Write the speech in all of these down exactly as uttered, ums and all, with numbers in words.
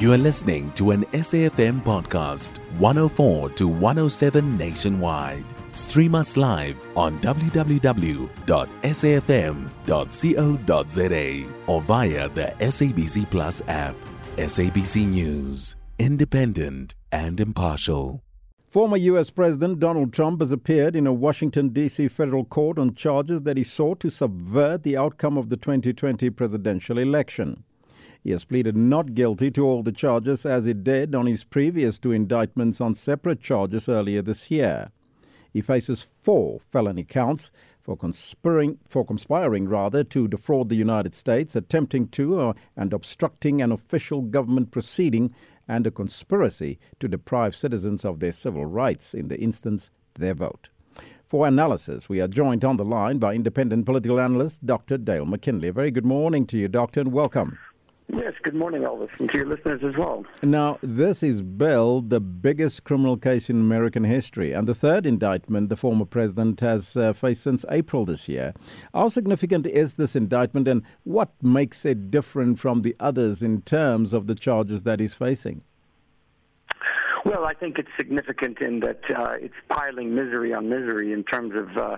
You are listening to an S A F M podcast, one oh four to one oh seven nationwide. Stream us live on w w w dot s a f m dot co dot z a or via the S A B C Plus app. S A B C News, independent and impartial. Former U S President Donald Trump has appeared in a Washington, D C federal court on charges that he sought to subvert the outcome of the twenty twenty presidential election. He has pleaded not guilty to all the charges, as he did on his previous two indictments on separate charges earlier this year. He faces four felony counts for conspiring, for conspiring rather, to defraud the United States, attempting to uh, and obstructing an official government proceeding, and a conspiracy to deprive citizens of their civil rights, in the instance, their vote. For analysis, we are joined on the line by independent political analyst Doctor Dale McKinley. Very good morning to you, Doctor, and welcome. Yes, good morning, Elvis, and to your listeners as well. Now, this is billed the biggest criminal case in American history, and the third indictment the former president has uh, faced since April this year. How significant is this indictment, and what makes it different from the others in terms of the charges that he's facing? Well, I think it's significant in that uh, it's piling misery on misery in terms of uh,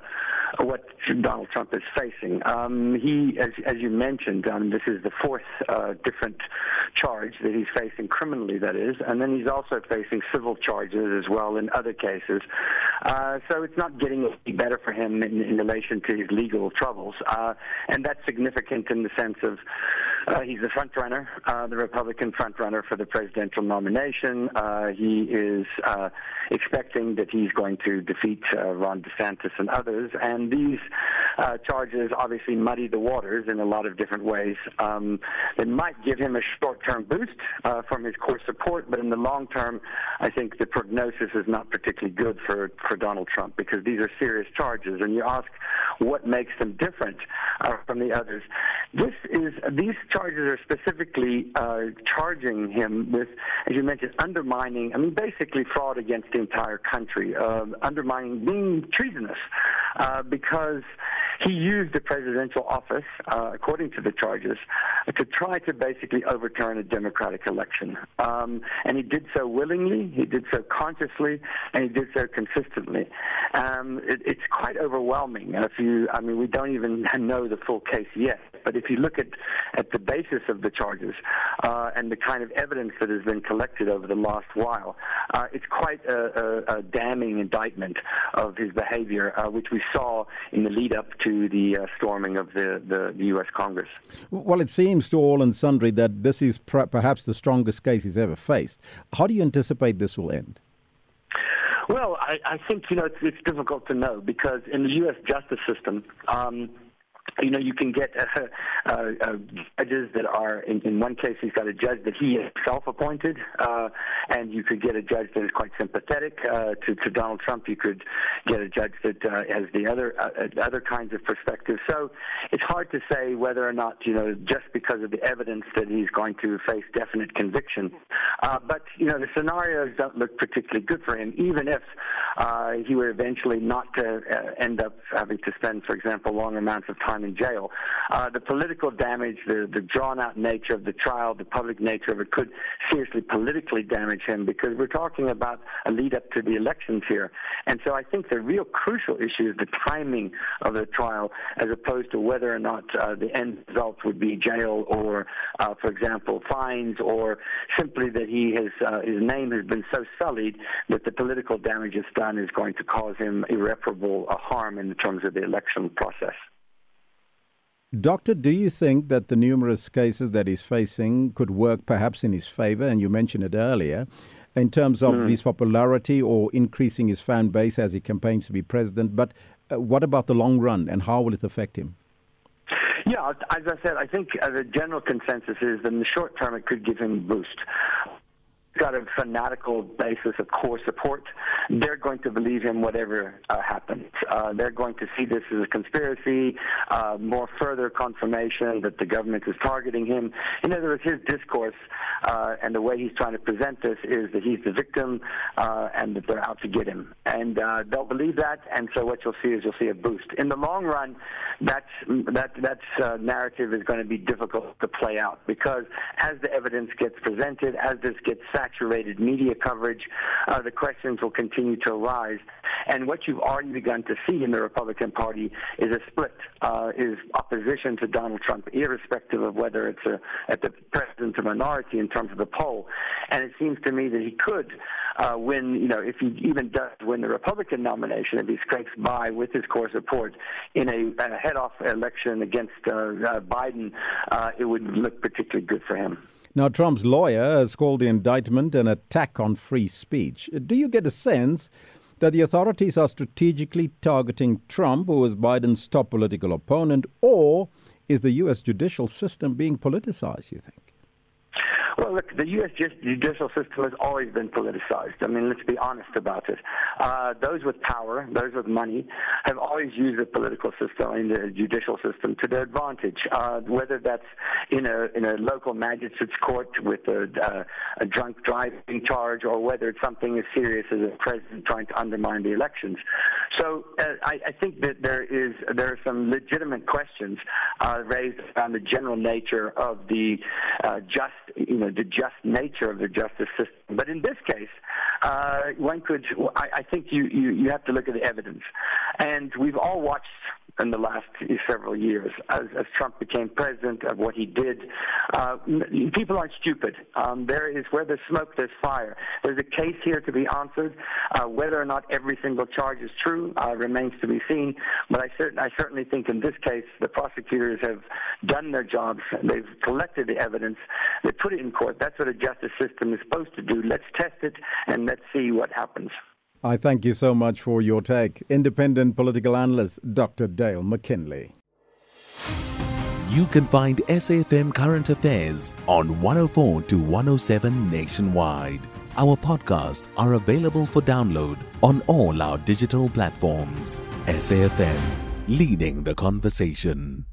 what Donald Trump is facing. Um, he, as, as you mentioned, um, this is the fourth uh, different charge that he's facing criminally, that is, and then he's also facing civil charges as well in other cases. Uh, so it's not getting any better for him in, in relation to his legal troubles, uh, and that's significant in the sense of uh, he's the front-runner, uh, the Republican front-runner for the presidential nomination. Uh, he He is uh, expecting that he's going to defeat uh, Ron DeSantis and others. And these uh, charges obviously muddy the waters in a lot of different ways. Um, they might give him a short-term boost uh, from his core support, but in the long term, I think the prognosis is not particularly good for, for Donald Trump, because these are serious charges. And you ask what makes them different uh, from the others. This is These charges are specifically uh, charging him with, as you mentioned, undermining, I mean, basically fraud against the entire country, uh, undermining, being treasonous, uh, because he used the presidential office, uh, according to the charges, to try to basically overturn a democratic election. Um, and he did so willingly, he did so consciously, and he did so consistently. Um, it, it's quite overwhelming. And if you, I mean, we don't even know the full case yet, but if you look at, at the basis of the charges uh, and the kind of evidence that has been collected over the last while, uh, it's quite a, a, a damning indictment of his behavior, uh, which we saw in the lead-up to to the uh, storming of the, the, the U S Congress. Well, it seems to all and sundry that this is per- perhaps the strongest case he's ever faced. How do you anticipate this will end? Well, I, I think, you know, it's, it's difficult to know, because in the U S justice system, um, you know, you can get uh, uh, uh, judges that are, in, in one case, he's got a judge that he himself appointed, uh, and you could get a judge that is quite sympathetic uh, to, to Donald Trump. You could get a judge that uh, has the other uh, other kinds of perspectives. So it's hard to say whether or not, you know, just because of the evidence that he's going to face definite conviction. Uh, but, you know, the scenarios don't look particularly good for him, even if uh, he were eventually not to uh, end up having to spend, for example, long amounts of time in jail. Uh, the political damage, the, the drawn-out nature of the trial, the public nature of it could seriously politically damage him, because we're talking about a lead-up to the elections here. And so I think the real crucial issue is the timing of the trial, as opposed to whether or not uh, the end result would be jail or, uh, for example, fines, or simply that he has uh, his name has been so sullied that the political damage it's done is going to cause him irreparable uh, harm in terms of the election process. Doctor, do you think that the numerous cases that he's facing could work perhaps in his favor, and you mentioned it earlier, in terms of mm. his popularity or increasing his fan base as he campaigns to be president, but uh, what about the long run, and how will it affect him? Yeah, as I said, I think uh, the general consensus is that in the short term it could give him a boost. got a fanatical basis of core support, they're going to believe him whatever uh, happens. Uh, they're going to see this as a conspiracy, uh, more further confirmation that the government is targeting him. In other words, his discourse uh, and the way he's trying to present this is that he's the victim uh, and that they're out to get him. And uh, they'll believe that, and so what you'll see is you'll see a boost. In the long run, that's, that that uh, narrative is going to be difficult to play out because as the evidence gets presented, as this gets saturated media coverage, uh, the questions will continue to arise. And what you've already begun to see in the Republican Party is a split, uh, is opposition to Donald Trump, irrespective of whether it's a, at the president's a minority in terms of the poll. And it seems to me that he could uh, win, you know, if he even does win the Republican nomination, if he scrapes by with his core support in a, a head-off election against uh, uh, Biden, uh, it would look particularly good for him. Now, Trump's lawyer has called the indictment an attack on free speech. Do you get a sense that the authorities are strategically targeting Trump, who is Biden's top political opponent, or is the U S judicial system being politicized, you think? Well, look, the U S judicial system has always been politicized. I mean, let's be honest about it. Uh, those with power, those with money, have always used the political system and the judicial system to their advantage, uh, whether that's in a in a local magistrate's court with a, uh, a drunk driving charge or whether it's something as serious as a president trying to undermine the elections. So uh, I, I think that there is there are some legitimate questions uh, raised on the general nature of the uh, just, you know, the just nature of the justice system. But in this case, uh, one could, I, I think you, you, you have to look at the evidence. And we've all watched in the last several years as, as Trump became president of what he did. Uh, people aren't stupid. Um, there is, where there's smoke, there's fire. There's a case here to be answered. Uh, whether or not every single charge is true uh, remains to be seen. But I, cert- I certainly think in this case, the prosecutors have done their jobs. They've collected the evidence. They put it in court. That's what a justice system is supposed to do. Let's test it and let's see what happens. I thank you so much for your take. Independent political analyst, Doctor Dale McKinley. You can find S A F M Current Affairs on one oh four to one oh seven nationwide. Our podcasts are available for download on all our digital platforms. S A F M, leading the conversation.